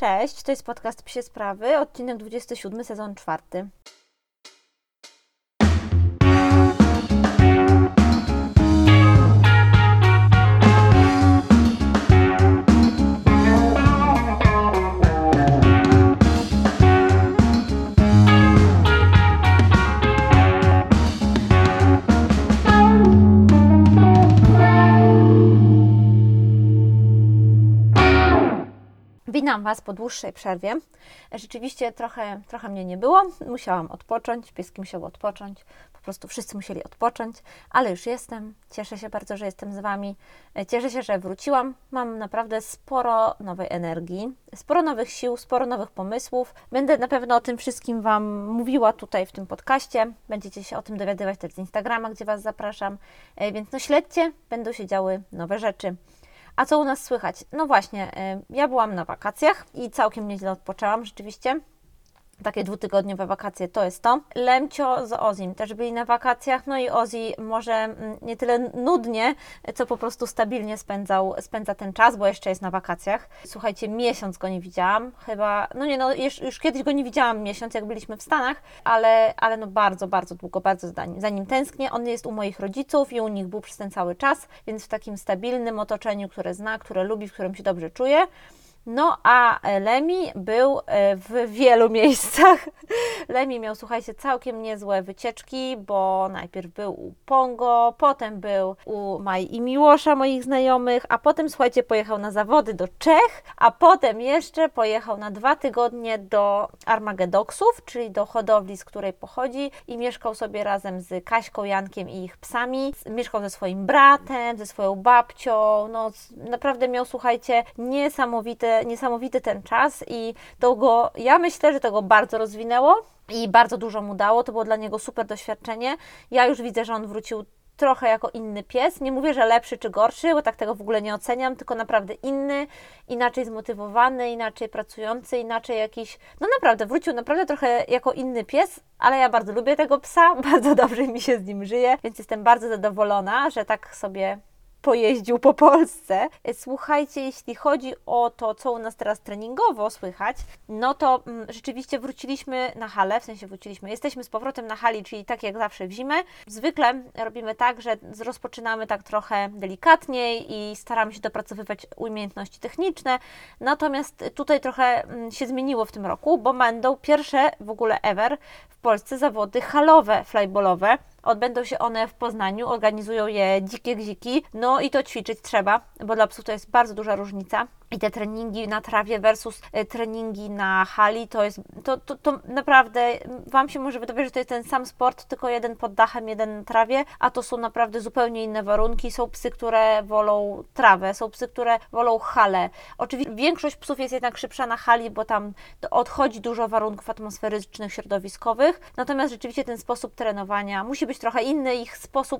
Cześć, to jest podcast Psie Sprawy, odcinek 27, sezon 4. Witam Was po dłuższej przerwie. Rzeczywiście trochę mnie nie było. Musiałam odpocząć, pieski musiały odpocząć, po prostu wszyscy musieli odpocząć, ale już jestem. Cieszę się bardzo, że jestem z Wami. Cieszę się, że wróciłam. Mam naprawdę sporo nowej energii, sporo nowych sił, sporo nowych pomysłów. Będę na pewno o tym wszystkim Wam mówiła tutaj w tym podcaście. Będziecie się o tym dowiadywać też z Instagrama, gdzie Was zapraszam. Więc śledźcie, będą się działy nowe rzeczy. A co u nas słychać? No właśnie, ja byłam na wakacjach i całkiem nieźle odpoczęłam rzeczywiście. Takie 2-tygodniowe wakacje to jest to. Lemcio z Ozim też byli na wakacjach, no i Ozi może nie tyle nudnie, co po prostu stabilnie spędza ten czas, bo jeszcze jest na wakacjach. Słuchajcie, miesiąc go nie widziałam, chyba, już kiedyś go nie widziałam miesiąc, jak byliśmy w Stanach, ale no bardzo długo, za nim tęsknię. On jest u moich rodziców i u nich był przez ten cały czas, więc w takim stabilnym otoczeniu, które zna, które lubi, w którym się dobrze czuje. No a Lemi był w wielu miejscach. Lemi miał, słuchajcie, całkiem niezłe wycieczki, bo najpierw był u Pongo, potem był u Maj i Miłosza, moich znajomych, a potem, słuchajcie, pojechał na zawody do Czech, a potem jeszcze pojechał na 2 tygodnie do Armagedoksów, czyli do hodowli, z której pochodzi, i mieszkał sobie razem z Kaśką, Jankiem i ich psami. Mieszkał ze swoim bratem, ze swoją babcią. No naprawdę miał, słuchajcie, niesamowity ten czas i ja myślę, że to go bardzo rozwinęło i bardzo dużo mu dało. To było dla niego super doświadczenie. Ja już widzę, że on wrócił trochę jako inny pies. Nie mówię, że lepszy czy gorszy, bo tak tego w ogóle nie oceniam, tylko naprawdę inny, inaczej zmotywowany, inaczej pracujący, inaczej jakiś... No naprawdę, wrócił naprawdę trochę jako inny pies, ale ja bardzo lubię tego psa, bardzo dobrze mi się z nim żyje, więc jestem bardzo zadowolona, że tak sobie... pojeździł po Polsce. Słuchajcie, jeśli chodzi o to, co u nas teraz treningowo słychać, no to rzeczywiście wróciliśmy na halę, jesteśmy z powrotem na hali, czyli tak jak zawsze w zimę. Zwykle robimy tak, że rozpoczynamy tak trochę delikatniej i staramy się dopracowywać umiejętności techniczne, natomiast tutaj trochę się zmieniło w tym roku, bo będą pierwsze w ogóle ever w Polsce zawody halowe, flyballowe. Odbędą się one w Poznaniu, organizują je Dzikie Gziki, no i to ćwiczyć trzeba, bo dla psów to jest bardzo duża różnica. I te treningi na trawie versus treningi na hali, to naprawdę Wam się może wydawać, że to jest ten sam sport, tylko jeden pod dachem, jeden na trawie, a to są naprawdę zupełnie inne warunki. Są psy, które wolą trawę, są psy, które wolą halę. Oczywiście większość psów jest jednak szybsza na hali, bo tam odchodzi dużo warunków atmosferycznych, środowiskowych, natomiast rzeczywiście ten sposób trenowania musi być trochę inny,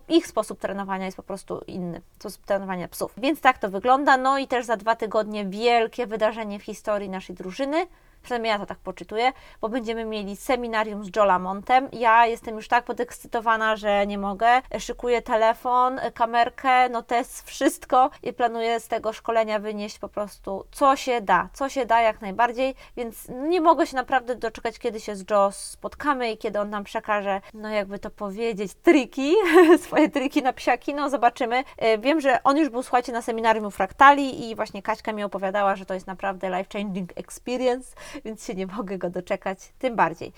ich sposób trenowania jest po prostu inny, sposób trenowania psów. Więc tak to wygląda, no i też za 2 tygodnie wielkie wydarzenie w historii naszej drużyny, przynajmniej ja to tak poczytuję, bo będziemy mieli seminarium z Joe Lamontem. Ja jestem już tak podekscytowana, że nie mogę. Szykuję telefon, kamerkę, notes, wszystko i planuję z tego szkolenia wynieść po prostu co się da jak najbardziej, więc nie mogę się naprawdę doczekać, kiedy się z Joe spotkamy i kiedy on nam przekaże, triki, swoje triki na psiaki, zobaczymy. Wiem, że on już był, słuchajcie, na seminarium u fraktali i właśnie Kaśka mi opowiadała, że to jest naprawdę life-changing experience, więc się nie mogę go doczekać, tym bardziej.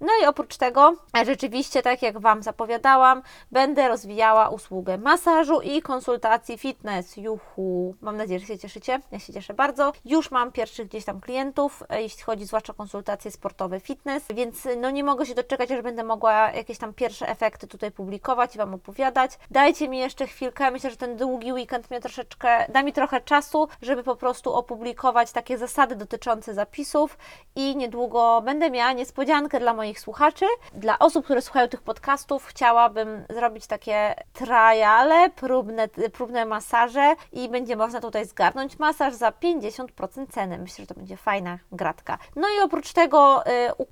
No i oprócz tego, rzeczywiście, tak jak Wam zapowiadałam, będę rozwijała usługę masażu i konsultacji fitness. Juhu! Mam nadzieję, że się cieszycie. Ja się cieszę bardzo. Już mam pierwszych gdzieś tam klientów, jeśli chodzi zwłaszcza o konsultacje sportowe fitness, więc nie mogę się doczekać, aż będę mogła jakieś tam pierwsze efekty tutaj publikować i Wam opowiadać. Dajcie mi jeszcze chwilkę, myślę, że ten długi weekend da mi trochę czasu, żeby po prostu opublikować takie zasady dotyczące zapisów i niedługo będę miała niespodziankę dla moich słuchaczy. Dla osób, które słuchają tych podcastów, chciałabym zrobić takie triale, próbne masaże i będzie można tutaj zgarnąć masaż za 50% ceny. Myślę, że to będzie fajna gratka. No i oprócz tego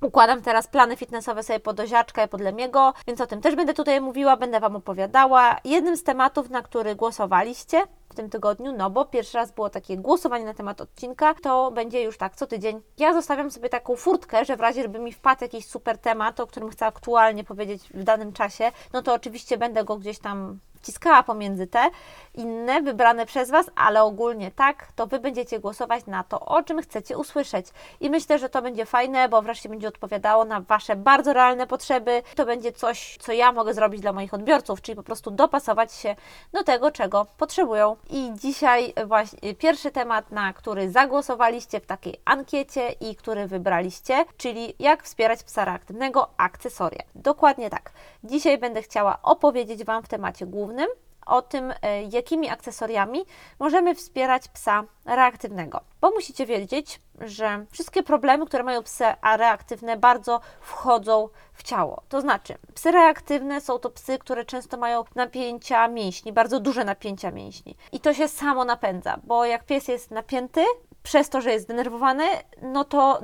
układam teraz plany fitnessowe sobie pod Oziaczka i pod Lemiego, więc o tym też będę tutaj mówiła, będę Wam opowiadała. Jednym z tematów, na który głosowaliście w tym tygodniu, no bo pierwszy raz było takie głosowanie na temat odcinka, to będzie już tak co tydzień. Ja zostawiam sobie taką furtkę, że w razie, żeby mi wpadł jakiś super temat, o którym chcę aktualnie powiedzieć w danym czasie, no to oczywiście będę go gdzieś tam wciskała pomiędzy te inne wybrane przez Was, ale ogólnie tak, to Wy będziecie głosować na to, o czym chcecie usłyszeć. I myślę, że to będzie fajne, bo wreszcie będzie odpowiadało na Wasze bardzo realne potrzeby. To będzie coś, co ja mogę zrobić dla moich odbiorców, czyli po prostu dopasować się do tego, czego potrzebują. I dzisiaj właśnie pierwszy temat, na który zagłosowaliście w takiej ankiecie i który wybraliście, czyli jak wspierać psa reaktywnego akcesoria. Dokładnie tak. Dzisiaj będę chciała opowiedzieć Wam w temacie głównym o tym, jakimi akcesoriami możemy wspierać psa reaktywnego. Bo musicie wiedzieć, że wszystkie problemy, które mają psy reaktywne, bardzo wchodzą w ciało. To znaczy, psy reaktywne są to psy, które często mają napięcia mięśni, bardzo duże napięcia mięśni. I to się samo napędza, bo jak pies jest napięty, przez to, że jest zdenerwowany, no to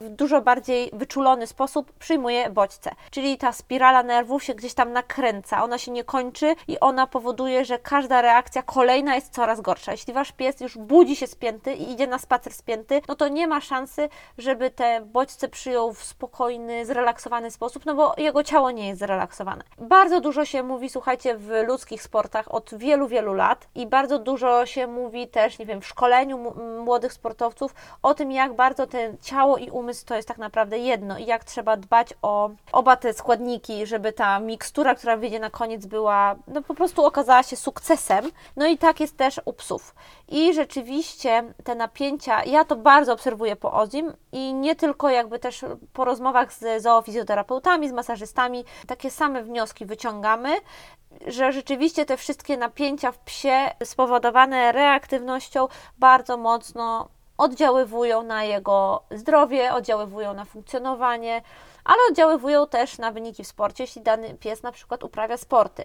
w dużo bardziej wyczulony sposób przyjmuje bodźce. Czyli ta spirala nerwów się gdzieś tam nakręca, ona się nie kończy i ona powoduje, że każda reakcja kolejna jest coraz gorsza. Jeśli Wasz pies już budzi się spięty i idzie na spacer spięty, no to nie ma szansy, żeby te bodźce przyjął w spokojny, zrelaksowany sposób, no bo jego ciało nie jest zrelaksowane. Bardzo dużo się mówi, słuchajcie, w ludzkich sportach od wielu, wielu lat i bardzo dużo się mówi też, nie wiem, w szkoleniu młodych sportowców o tym, jak bardzo to ciało i umysł to jest tak naprawdę jedno i jak trzeba dbać o oba te składniki, żeby ta mikstura, która wyjdzie na koniec, była, no po prostu okazała się sukcesem. No i tak jest też u psów. I rzeczywiście te napięcia, ja to bardzo obserwuję po Ozim i nie tylko, jakby też po rozmowach z zoofizjoterapeutami, z masażystami, takie same wnioski wyciągamy, że rzeczywiście te wszystkie napięcia w psie spowodowane reaktywnością bardzo mocno oddziaływują na jego zdrowie, oddziaływują na funkcjonowanie, ale oddziaływują też na wyniki w sporcie, jeśli dany pies na przykład uprawia sporty.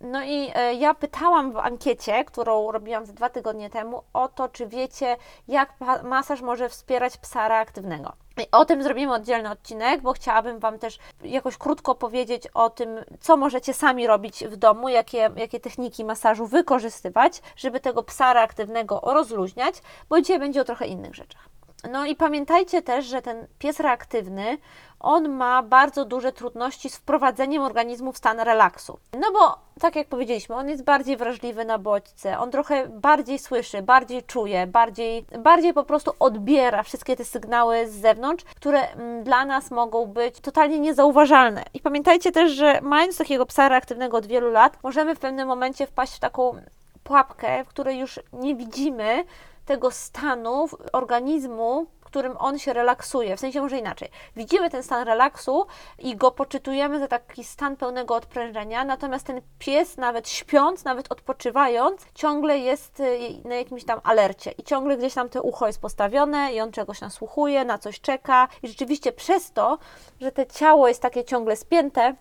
No i ja pytałam w ankiecie, którą robiłam ze 2 tygodnie temu, o to, czy wiecie, jak masaż może wspierać psa reaktywnego. I o tym zrobimy oddzielny odcinek, bo chciałabym Wam też jakoś krótko powiedzieć o tym, co możecie sami robić w domu, jakie techniki masażu wykorzystywać, żeby tego psa reaktywnego rozluźniać, bo dzisiaj będzie o trochę innych rzeczach. No i pamiętajcie też, że ten pies reaktywny, on ma bardzo duże trudności z wprowadzeniem organizmu w stan relaksu. No bo, tak jak powiedzieliśmy, on jest bardziej wrażliwy na bodźce, on trochę bardziej słyszy, bardziej czuje, bardziej po prostu odbiera wszystkie te sygnały z zewnątrz, które dla nas mogą być totalnie niezauważalne. I pamiętajcie też, że mając takiego psa reaktywnego od wielu lat, możemy w pewnym momencie wpaść w taką pułapkę, w której już nie widzimy tego stanu organizmu, w którym on się relaksuje, w sensie może inaczej. Widzimy ten stan relaksu i go poczytujemy za taki stan pełnego odprężenia, natomiast ten pies nawet śpiąc, nawet odpoczywając, ciągle jest na jakimś tam alercie i ciągle gdzieś tam to ucho jest postawione i on czegoś nasłuchuje, na coś czeka i rzeczywiście przez to, że to ciało jest takie ciągle spięte,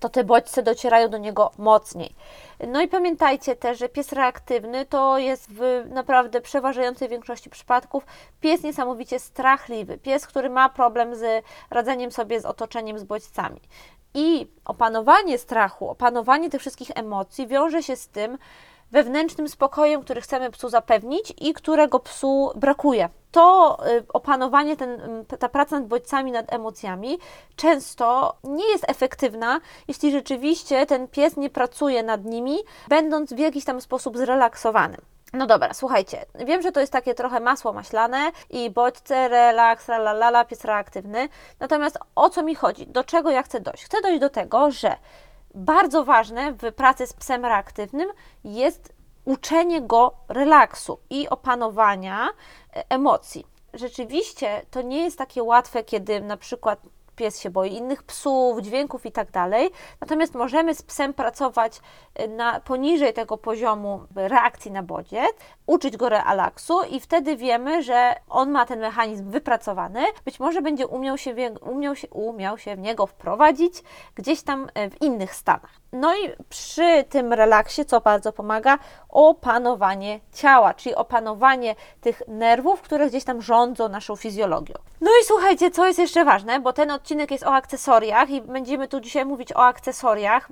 to te bodźce docierają do niego mocniej. No i pamiętajcie też, że pies reaktywny to jest w naprawdę przeważającej większości przypadków pies niesamowicie strachliwy, pies, który ma problem z radzeniem sobie z otoczeniem, z bodźcami. I opanowanie strachu, opanowanie tych wszystkich emocji wiąże się z tym wewnętrznym spokojem, który chcemy psu zapewnić i którego psu brakuje. To opanowanie, ta praca nad bodźcami, nad emocjami często nie jest efektywna, jeśli rzeczywiście ten pies nie pracuje nad nimi, będąc w jakiś tam sposób zrelaksowanym. No dobra, słuchajcie, wiem, że to jest takie trochę masło maślane i bodźce, relaks, lalala, pies reaktywny, natomiast o co mi chodzi? Do czego ja chcę dojść? Chcę dojść do tego, że bardzo ważne w pracy z psem reaktywnym jest uczenie go relaksu i opanowania emocji. Rzeczywiście to nie jest takie łatwe, kiedy na przykład pies się boi innych psów, dźwięków i tak dalej, natomiast możemy z psem pracować poniżej tego poziomu reakcji na bodziec, uczyć go relaksu i wtedy wiemy, że on ma ten mechanizm wypracowany, być może będzie umiał się w niego wprowadzić gdzieś tam w innych stanach. No i przy tym relaksie, co bardzo pomaga, opanowanie ciała, czyli opanowanie tych nerwów, które gdzieś tam rządzą naszą fizjologią. No i słuchajcie, co jest jeszcze ważne, bo ten odcinek jest o akcesoriach i będziemy tu dzisiaj mówić o akcesoriach.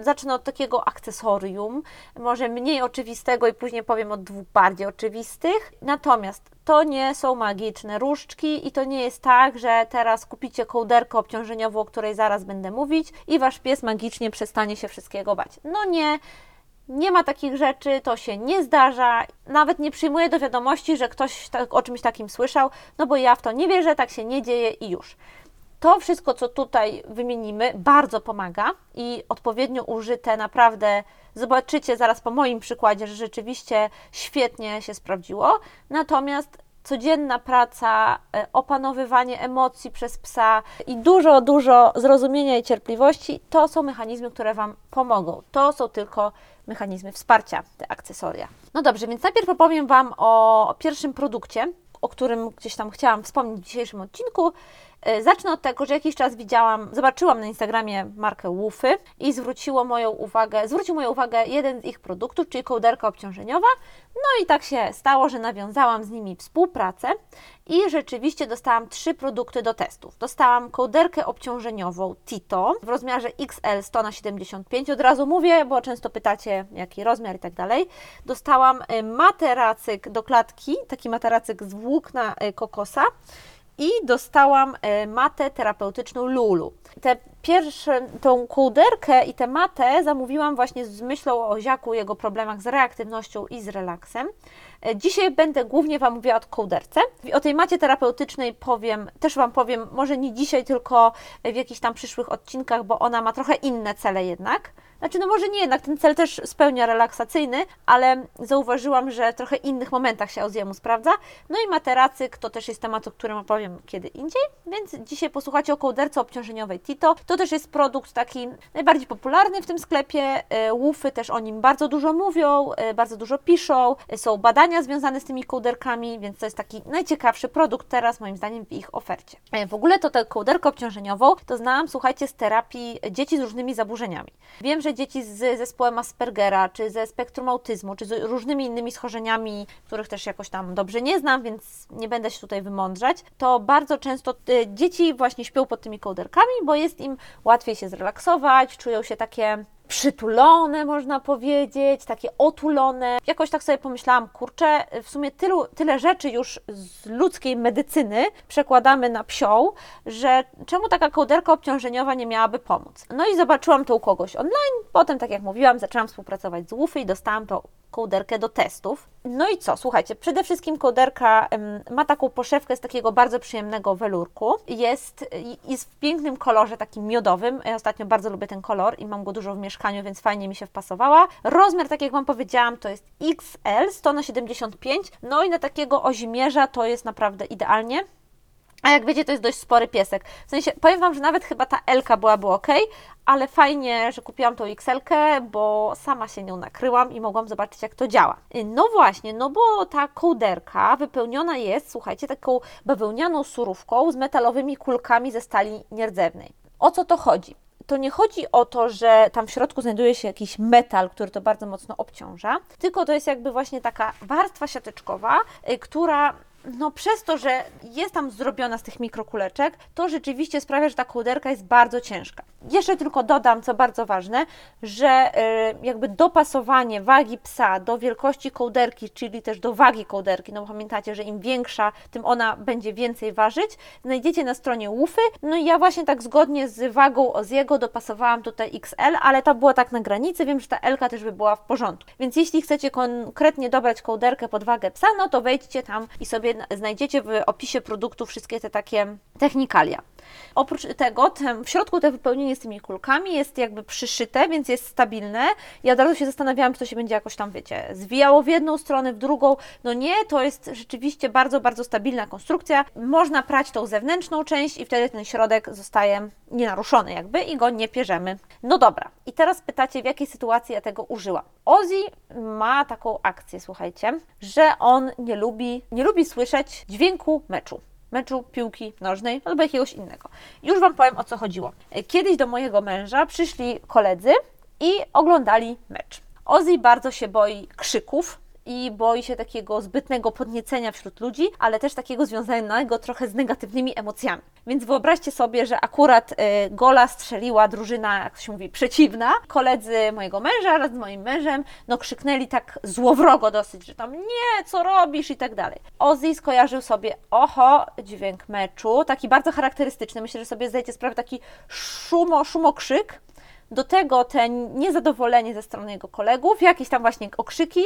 Zacznę od takiego akcesorium, może mniej oczywistego i później powiem o dwóch bardziej oczywistych. Natomiast to nie są magiczne różdżki i to nie jest tak, że teraz kupicie kołderkę obciążeniową, o której zaraz będę mówić i wasz pies magicznie przestanie się wszystkiego bać. No nie, nie ma takich rzeczy, to się nie zdarza, nawet nie przyjmuję do wiadomości, że ktoś o czymś takim słyszał, no bo ja w to nie wierzę, tak się nie dzieje i już. To wszystko, co tutaj wymienimy, bardzo pomaga i odpowiednio użyte naprawdę, zobaczycie zaraz po moim przykładzie, że rzeczywiście świetnie się sprawdziło. Natomiast codzienna praca, opanowywanie emocji przez psa i dużo, dużo zrozumienia i cierpliwości, to są mechanizmy, które Wam pomogą. To są tylko mechanizmy wsparcia, te akcesoria. No dobrze, więc najpierw opowiem Wam o pierwszym produkcie, o którym gdzieś tam chciałam wspomnieć w dzisiejszym odcinku. Zacznę od tego, że jakiś czas zobaczyłam na Instagramie markę Woofy i zwrócił moją uwagę jeden z ich produktów, czyli kołderka obciążeniowa. No i tak się stało, że nawiązałam z nimi współpracę i rzeczywiście dostałam 3 produkty do testów. Dostałam kołderkę obciążeniową Tito w rozmiarze XL 100x75, od razu mówię, bo często pytacie, jaki rozmiar i tak dalej. Dostałam materacyk do klatki, taki materacyk z włókna kokosa. I dostałam matę terapeutyczną Lulu. Tą kołderkę i tę matę zamówiłam właśnie z myślą o Ziaku, jego problemach z reaktywnością i z relaksem. Dzisiaj będę głównie Wam mówiła o kołderce. O tej macie terapeutycznej też Wam powiem, może nie dzisiaj, tylko w jakichś tam przyszłych odcinkach, bo ona ma trochę inne cele jednak. Znaczy, no może nie jednak, ten cel też spełnia relaksacyjny, ale zauważyłam, że w trochę innych momentach się Oziemu sprawdza. No i materacyk to też jest temat, o którym opowiem kiedy indziej, więc dzisiaj posłuchajcie o kołderce obciążeniowej Tito. To też jest produkt taki najbardziej popularny w tym sklepie. Woofy też o nim bardzo dużo mówią, bardzo dużo piszą, są badania związane z tymi kołderkami, więc to jest taki najciekawszy produkt teraz moim zdaniem w ich ofercie. W ogóle to tę kołderkę obciążeniową to znałam, słuchajcie, z terapii dzieci z różnymi zaburzeniami. Wiem, że dzieci z zespołem Aspergera, czy ze spektrum autyzmu, czy z różnymi innymi schorzeniami, których też jakoś tam dobrze nie znam, więc nie będę się tutaj wymądrzać, to bardzo często dzieci właśnie śpią pod tymi kołderkami, bo jest im łatwiej się zrelaksować, czują się takie przytulone, można powiedzieć, takie otulone. Jakoś tak sobie pomyślałam, kurczę, w sumie tyle rzeczy już z ludzkiej medycyny przekładamy na psią, że czemu taka kołderka obciążeniowa nie miałaby pomóc? No i zobaczyłam to u kogoś online, potem, tak jak mówiłam, zaczęłam współpracować z Woofy i dostałam to kołderkę do testów. No i co? Słuchajcie, przede wszystkim kołderka ma taką poszewkę z takiego bardzo przyjemnego welurku. Jest w pięknym kolorze, takim miodowym. Ja ostatnio bardzo lubię ten kolor i mam go dużo w mieszkaniu, więc fajnie mi się wpasowała. Rozmiar, tak jak Wam powiedziałam, to jest XL 100x75. No i na takiego ozimierza to jest naprawdę idealnie. A jak wiecie, to jest dość spory piesek. W sensie, powiem Wam, że nawet chyba ta L-ka byłaby ok, ale fajnie, że kupiłam tą XL-kę, bo sama się nią nakryłam i mogłam zobaczyć, jak to działa. No właśnie, no bo ta kołderka wypełniona jest, słuchajcie, taką bawełnianą surówką z metalowymi kulkami ze stali nierdzewnej. O co to chodzi? To nie chodzi o to, że tam w środku znajduje się jakiś metal, który to bardzo mocno obciąża, tylko to jest jakby właśnie taka warstwa siateczkowa, która... No przez to, że jest tam zrobiona z tych mikrokuleczek, to rzeczywiście sprawia, że ta kołderka jest bardzo ciężka. Jeszcze tylko dodam, co bardzo ważne, że jakby dopasowanie wagi psa do wielkości kołderki, czyli też do wagi kołderki, no bo pamiętacie, że im większa, tym ona będzie więcej ważyć, znajdziecie na stronie Woofy. No i ja właśnie tak zgodnie z wagą Oziego dopasowałam tutaj XL, ale to było tak na granicy, wiem, że ta L-ka też by była w porządku. Więc jeśli chcecie konkretnie dobrać kołderkę pod wagę psa, no to wejdźcie tam i sobie znajdziecie w opisie produktu wszystkie te takie technikalia. Oprócz tego w środku to wypełnienie z tymi kulkami jest jakby przyszyte, więc jest stabilne. Ja od razu się zastanawiałam, czy to się będzie jakoś tam, wiecie, zwijało w jedną stronę, w drugą. No nie, to jest rzeczywiście bardzo, bardzo stabilna konstrukcja. Można prać tą zewnętrzną część i wtedy ten środek zostaje nienaruszony jakby i go nie pierzemy. No dobra, i teraz pytacie, w jakiej sytuacji ja tego użyłam. Ozi ma taką akcję, słuchajcie, że on nie lubi słyszeć dźwięku meczu. meczu piłki nożnej albo jakiegoś innego. Już Wam powiem, o co chodziło. Kiedyś do mojego męża przyszli koledzy i oglądali mecz. Ozzy bardzo się boi krzyków i boi się takiego zbytnego podniecenia wśród ludzi, ale też takiego związanego trochę z negatywnymi emocjami. Więc wyobraźcie sobie, że akurat gola strzeliła drużyna, jak to się mówi, przeciwna. Koledzy mojego męża razem z moim mężem, no krzyknęli tak złowrogo dosyć, że tam nie, co robisz i tak dalej. Ozzy skojarzył sobie, oho, dźwięk meczu, taki bardzo charakterystyczny, myślę, że sobie zdajecie sprawę, taki szumokrzyk. Do tego te niezadowolenie ze strony jego kolegów, jakieś tam właśnie okrzyki,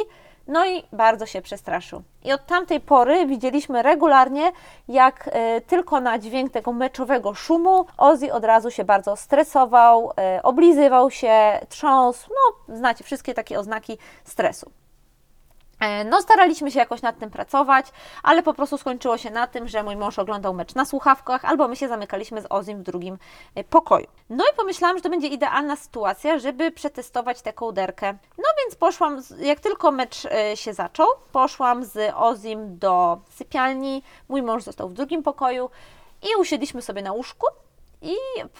no i bardzo się przestraszył. I od tamtej pory widzieliśmy regularnie, jak tylko na dźwięk tego meczowego szumu Ozzy od razu się bardzo stresował, oblizywał się, trząsł, no znacie wszystkie takie oznaki stresu. No staraliśmy się jakoś nad tym pracować, ale po prostu skończyło się na tym, że mój mąż oglądał mecz na słuchawkach albo my się zamykaliśmy z Ozim w drugim pokoju. No i pomyślałam, że to będzie idealna sytuacja, żeby przetestować tę kołderkę. No więc poszłam, jak tylko mecz się zaczął, poszłam z Ozim do sypialni, mój mąż został w drugim pokoju i usiedliśmy sobie na łóżku. I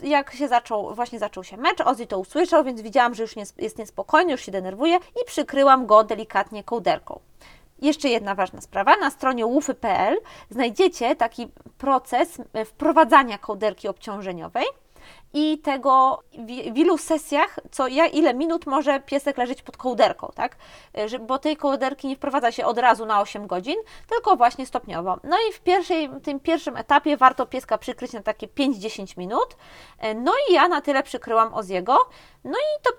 jak się zaczął się mecz, Ozzy to usłyszał, więc widziałam, że już jest niespokojny, już się denerwuje i przykryłam go delikatnie kołderką. Jeszcze jedna ważna sprawa, na stronie ufy.pl znajdziecie taki proces wprowadzania kołderki obciążeniowej i tego w ilu sesjach, ile minut może piesek leżeć pod kołderką, tak? Bo tej kołderki nie wprowadza się od razu na 8 godzin, tylko właśnie stopniowo. No i w tym pierwszym etapie warto pieska przykryć na takie 5-10 minut, no i ja na tyle przykryłam Oziego, no i to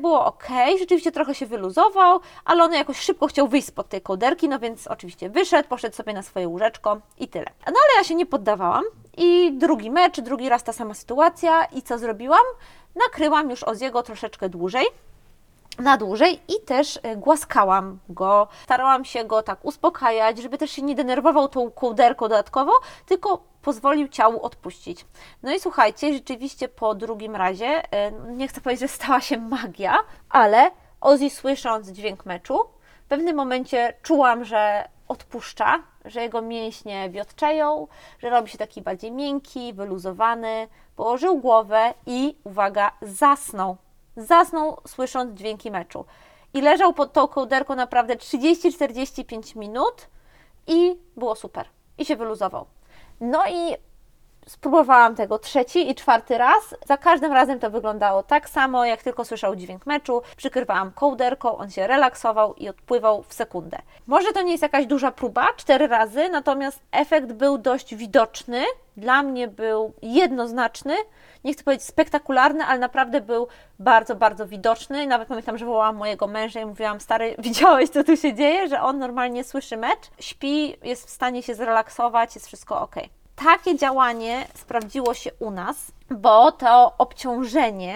było okej, rzeczywiście trochę się wyluzował, ale on jakoś szybko chciał wyjść spod tej kołderki, no więc oczywiście wyszedł, poszedł sobie na swoje łóżeczko i tyle. No ale ja się nie poddawałam i drugi mecz, drugi raz ta sama sytuacja i co zrobiłam? Nakryłam już Oziego troszeczkę dłużej, na dłużej i też głaskałam go, starałam się go tak uspokajać, żeby też się nie denerwował tą kołderką dodatkowo, tylko pozwolił ciału odpuścić. No i słuchajcie, rzeczywiście po drugim razie, nie chcę powiedzieć, że stała się magia, ale Ozzy słysząc dźwięk meczu, w pewnym momencie czułam, że odpuszcza, że jego mięśnie wiotczeją, że robi się taki bardziej miękki, wyluzowany, położył głowę i, uwaga, zasnął. Zasnął słysząc dźwięki meczu. I leżał pod tą kołderką naprawdę 30-45 minut i było super. I się wyluzował. No i spróbowałam tego trzeci i czwarty raz. Za każdym razem to wyglądało tak samo, jak tylko słyszał dźwięk meczu, przykrywałam kołderką, on się relaksował i odpływał w sekundę. Może to nie jest jakaś duża próba, 4 razy, natomiast efekt był dość widoczny. Dla mnie był jednoznaczny, nie chcę powiedzieć spektakularny, ale naprawdę był bardzo, bardzo widoczny. Nawet pamiętam, że wołałam mojego męża i mówiłam, stary, widziałeś, co tu się dzieje, że on normalnie słyszy mecz, śpi, jest w stanie się zrelaksować, jest wszystko ok. Takie działanie sprawdziło się u nas, bo to obciążenie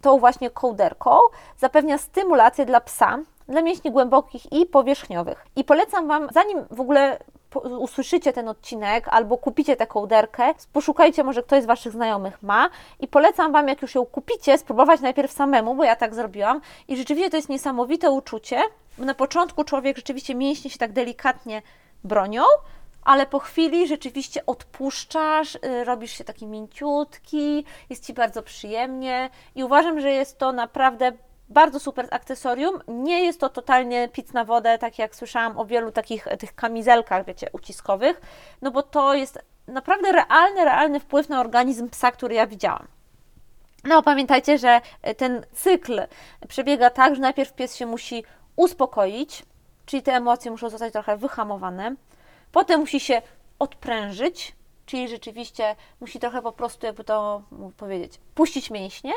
tą właśnie kołderką zapewnia stymulację dla psa, dla mięśni głębokich i powierzchniowych. I polecam Wam, zanim w ogóle usłyszycie ten odcinek albo kupicie tę kołderkę, poszukajcie, może ktoś z Waszych znajomych ma i polecam Wam, jak już ją kupicie, spróbować najpierw samemu, bo ja tak zrobiłam i rzeczywiście to jest niesamowite uczucie, bo na początku człowiek rzeczywiście mięśnie się tak delikatnie bronią, ale po chwili rzeczywiście odpuszczasz, robisz się taki mięciutki, jest Ci bardzo przyjemnie i uważam, że jest to naprawdę bardzo super akcesorium, nie jest to totalnie pic na wodę, tak jak słyszałam o wielu takich tych kamizelkach, wiecie, uciskowych, no bo to jest naprawdę realny wpływ na organizm psa, który ja widziałam. No pamiętajcie, że ten cykl przebiega tak, że najpierw pies się musi uspokoić, czyli te emocje muszą zostać trochę wyhamowane, potem musi się odprężyć, czyli rzeczywiście musi trochę po prostu, jakby to powiedzieć, puścić mięśnie,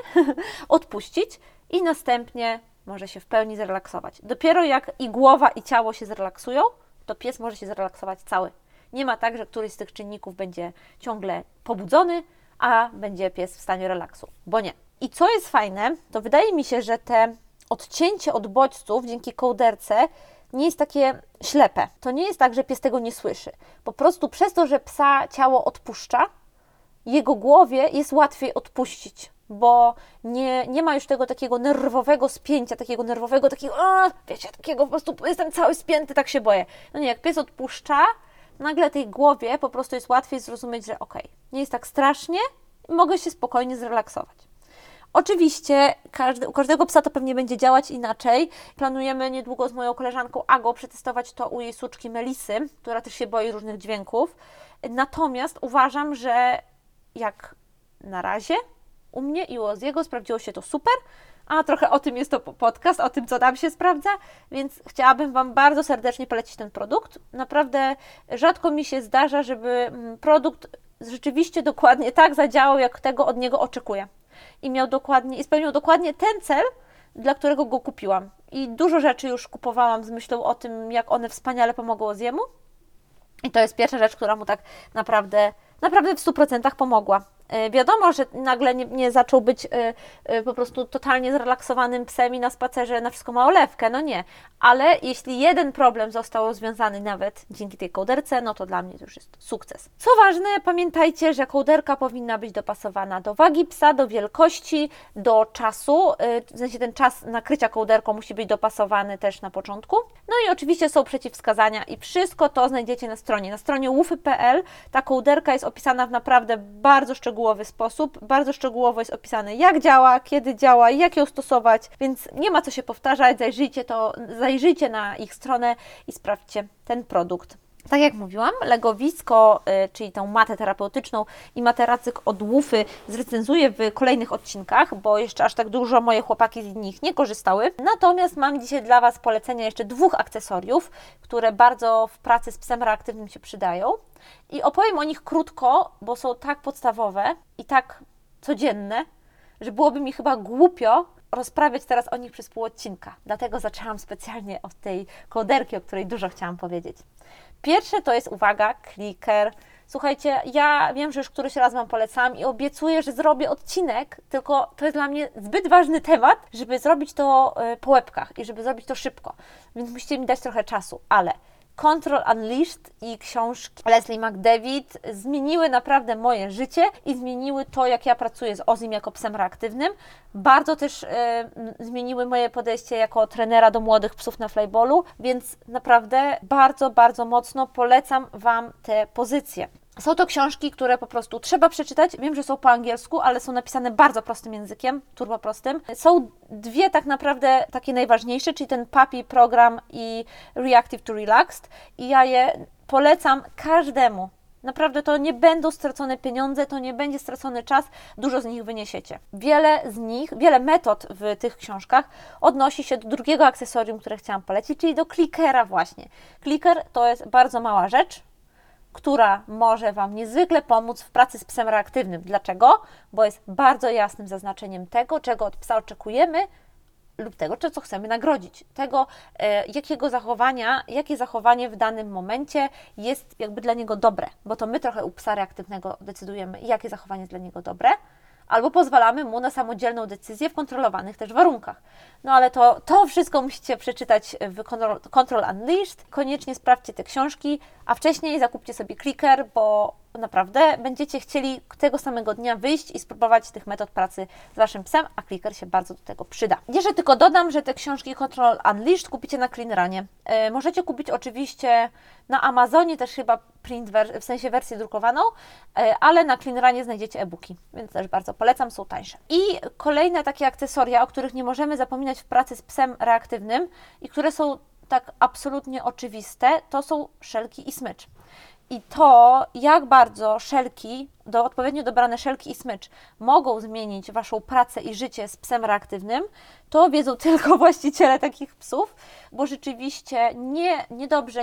odpuścić i następnie może się w pełni zrelaksować. Dopiero jak i głowa, i ciało się zrelaksują, to pies może się zrelaksować cały. Nie ma tak, że któryś z tych czynników będzie ciągle pobudzony, a będzie pies w stanie relaksu, bo nie. I co jest fajne, to wydaje mi się, że te odcięcie od bodźców dzięki kołderce nie jest takie ślepe. To nie jest tak, że pies tego nie słyszy. Po prostu przez to, że psa ciało odpuszcza, jego głowie jest łatwiej odpuścić, bo nie ma już tego takiego nerwowego spięcia, takiego, wiecie, takiego po prostu jestem cały spięty, tak się boję. No nie, jak pies odpuszcza, nagle tej głowie po prostu jest łatwiej zrozumieć, że okej, nie jest tak strasznie, mogę się spokojnie zrelaksować. Oczywiście u każdego psa to pewnie będzie działać inaczej. Planujemy niedługo z moją koleżanką Agą przetestować to u jej suczki Melisy, która też się boi różnych dźwięków. Natomiast uważam, że jak na razie u mnie i u Oziego sprawdziło się to super, a trochę o tym jest to podcast, o tym, co tam się sprawdza, więc chciałabym Wam bardzo serdecznie polecić ten produkt. Naprawdę rzadko mi się zdarza, żeby produkt rzeczywiście dokładnie tak zadziałał, jak tego od niego oczekuję. I miał dokładnie, i spełnił dokładnie ten cel, dla którego go kupiłam. I dużo rzeczy już kupowałam z myślą o tym, jak one wspaniale pomogą Oziemu. I to jest pierwsza rzecz, która mu tak naprawdę w 100% pomogła. Wiadomo, że nagle nie zaczął być po prostu totalnie zrelaksowanym psem i na spacerze na wszystko ma olewkę, no nie. Ale jeśli jeden problem został rozwiązany nawet dzięki tej kołderce, no to dla mnie to już jest sukces. Co ważne, pamiętajcie, że kołderka powinna być dopasowana do wagi psa, do wielkości, do czasu. W sensie ten czas nakrycia kołderką musi być dopasowany też na początku. No i oczywiście są przeciwwskazania i wszystko to znajdziecie na stronie. Na stronie ufy.pl ta kołderka jest opisana w naprawdę bardzo szczegółowy sposób, bardzo szczegółowo jest opisane, jak działa, kiedy działa i jak ją stosować, więc nie ma co się powtarzać, zajrzyjcie na ich stronę i sprawdźcie ten produkt. Tak jak mówiłam, legowisko, czyli tą matę terapeutyczną i materacyk od Woofy zrecenzuję w kolejnych odcinkach, bo jeszcze aż tak dużo moje chłopaki z nich nie korzystały. Natomiast mam dzisiaj dla Was polecenia jeszcze 2 akcesoriów, które bardzo w pracy z psem reaktywnym się przydają. I opowiem o nich krótko, bo są tak podstawowe i tak codzienne, że byłoby mi chyba głupio rozprawiać teraz o nich przez pół odcinka. Dlatego zaczęłam specjalnie od tej kołderki, o której dużo chciałam powiedzieć. Pierwsze to jest, uwaga, clicker. Słuchajcie, ja wiem, że już któryś raz Wam polecam i obiecuję, że zrobię odcinek, tylko to jest dla mnie zbyt ważny temat, żeby zrobić to po łebkach i żeby zrobić to szybko, więc musicie mi dać trochę czasu, ale Control Unleashed i książki Leslie McDavid zmieniły naprawdę moje życie i zmieniły to, jak ja pracuję z Ozim jako psem reaktywnym. Bardzo też zmieniły moje podejście jako trenera do młodych psów na flyballu, więc naprawdę bardzo, bardzo mocno polecam Wam te pozycje. Są to książki, które po prostu trzeba przeczytać. Wiem, że są po angielsku, ale są napisane bardzo prostym językiem, turboprostym. Są 2 tak naprawdę takie najważniejsze, czyli ten Puppy program i Reactive to Relaxed. I ja je polecam każdemu. Naprawdę to nie będą stracone pieniądze, to nie będzie stracony czas, dużo z nich wyniesiecie. Wiele metod w tych książkach odnosi się do drugiego akcesorium, które chciałam polecić, czyli do clickera właśnie. Clicker to jest bardzo mała rzecz, która może Wam niezwykle pomóc w pracy z psem reaktywnym. Dlaczego? Bo jest bardzo jasnym zaznaczeniem tego, czego od psa oczekujemy lub tego, co chcemy nagrodzić. Tego, jakie zachowanie w danym momencie jest jakby dla niego dobre, bo to my trochę u psa reaktywnego decydujemy, jakie zachowanie jest dla niego dobre, albo pozwalamy mu na samodzielną decyzję w kontrolowanych też warunkach. No ale to wszystko musicie przeczytać w Control Unleashed. Koniecznie sprawdźcie te książki, a wcześniej zakupcie sobie clicker, bo naprawdę będziecie chcieli tego samego dnia wyjść i spróbować tych metod pracy z Waszym psem, a clicker się bardzo do tego przyda. Jeszcze tylko dodam, że te książki Control Unleashed kupicie na Clean Runie. Możecie kupić oczywiście na Amazonie też chyba print, w sensie wersję drukowaną, ale na Clean Runie znajdziecie e-booki, więc też bardzo polecam, są tańsze. I kolejne takie akcesoria, o których nie możemy zapominać w pracy z psem reaktywnym i które są tak absolutnie oczywiste, to są szelki i smycz. I to, jak bardzo odpowiednio dobrane szelki i smycz mogą zmienić Waszą pracę i życie z psem reaktywnym, to wiedzą tylko właściciele takich psów, bo rzeczywiście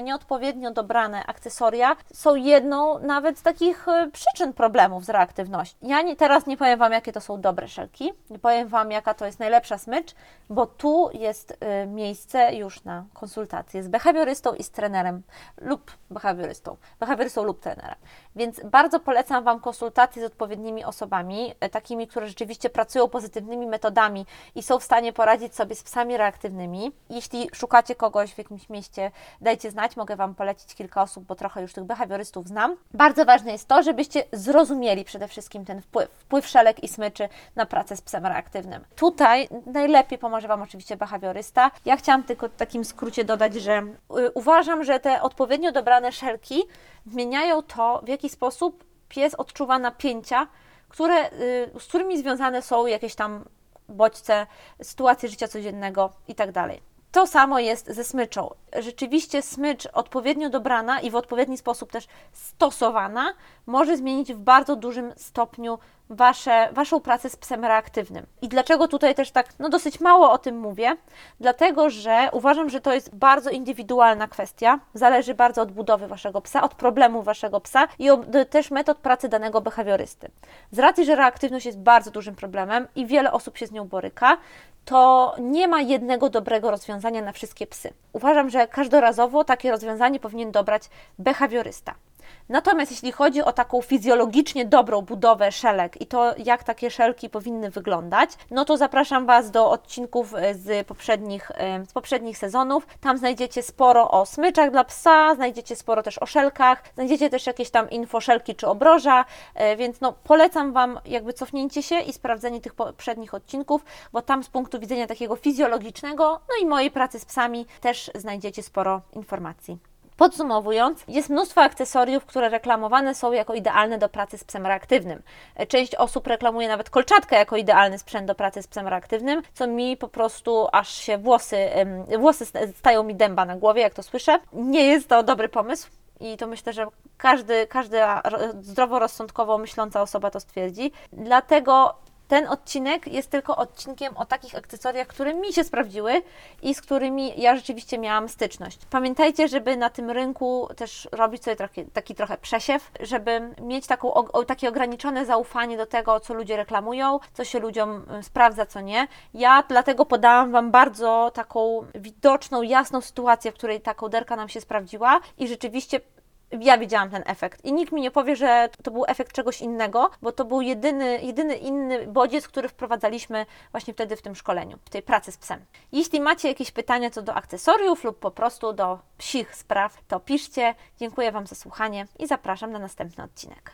nieodpowiednio dobrane akcesoria są jedną nawet z takich przyczyn problemów z reaktywnością. Ja teraz nie powiem Wam, jakie to są dobre szelki, nie powiem Wam, jaka to jest najlepsza smycz, bo tu jest miejsce już na konsultacje z behawiorystą i z trenerem lub behawiorystą lub trenerem, więc bardzo polecam Wam konsultację konsultacji z odpowiednimi osobami, takimi, które rzeczywiście pracują pozytywnymi metodami i są w stanie poradzić sobie z psami reaktywnymi. Jeśli szukacie kogoś w jakimś mieście, dajcie znać, mogę Wam polecić kilka osób, bo trochę już tych behawiorystów znam. Bardzo ważne jest to, żebyście zrozumieli przede wszystkim ten wpływ szelek i smyczy na pracę z psem reaktywnym. Tutaj najlepiej pomoże Wam oczywiście behawiorysta. Ja chciałam tylko w takim skrócie dodać, że uważam, że te odpowiednio dobrane szelki zmieniają to, w jaki sposób pies odczuwa napięcia, z którymi związane są jakieś tam bodźce, sytuacje życia codziennego itd. To samo jest ze smyczą. Rzeczywiście smycz odpowiednio dobrana i w odpowiedni sposób też stosowana może zmienić w bardzo dużym stopniu Waszą pracę z psem reaktywnym. I dlaczego tutaj też tak dosyć mało o tym mówię? Dlatego, że uważam, że to jest bardzo indywidualna kwestia. Zależy bardzo od budowy Waszego psa, od problemu Waszego psa i też metod pracy danego behawiorysty. Z racji, że reaktywność jest bardzo dużym problemem i wiele osób się z nią boryka, to nie ma jednego dobrego rozwiązania na wszystkie psy. Uważam, że każdorazowo takie rozwiązanie powinien dobrać behawiorysta. Natomiast jeśli chodzi o taką fizjologicznie dobrą budowę szelek i to, jak takie szelki powinny wyglądać, to zapraszam Was do odcinków z poprzednich sezonów. Tam znajdziecie sporo o smyczach dla psa, znajdziecie sporo też o szelkach, znajdziecie też jakieś tam infoszelki czy obroża, więc polecam Wam cofnięcie się i sprawdzenie tych poprzednich odcinków, bo tam z punktu widzenia takiego fizjologicznego, i mojej pracy z psami też znajdziecie sporo informacji. Podsumowując, jest mnóstwo akcesoriów, które reklamowane są jako idealne do pracy z psem reaktywnym. Część osób reklamuje nawet kolczatkę jako idealny sprzęt do pracy z psem reaktywnym, co mi po prostu aż się włosy stają mi dęba na głowie, jak to słyszę. Nie jest to dobry pomysł i to myślę, że każda zdroworozsądkowo myśląca osoba to stwierdzi. Dlatego ten odcinek jest tylko odcinkiem o takich akcesoriach, które mi się sprawdziły i z którymi ja rzeczywiście miałam styczność. Pamiętajcie, żeby na tym rynku też robić sobie taki trochę przesiew, żeby mieć takie ograniczone zaufanie do tego, co ludzie reklamują, co się ludziom sprawdza, co nie. Ja dlatego podałam Wam bardzo taką widoczną, jasną sytuację, w której ta kołderka nam się sprawdziła i rzeczywiście ja widziałam ten efekt i nikt mi nie powie, że to był efekt czegoś innego, bo to był jedyny inny bodziec, który wprowadzaliśmy właśnie wtedy w tym szkoleniu, w tej pracy z psem. Jeśli macie jakieś pytania co do akcesoriów lub po prostu do psich spraw, to piszcie. Dziękuję Wam za słuchanie i zapraszam na następny odcinek.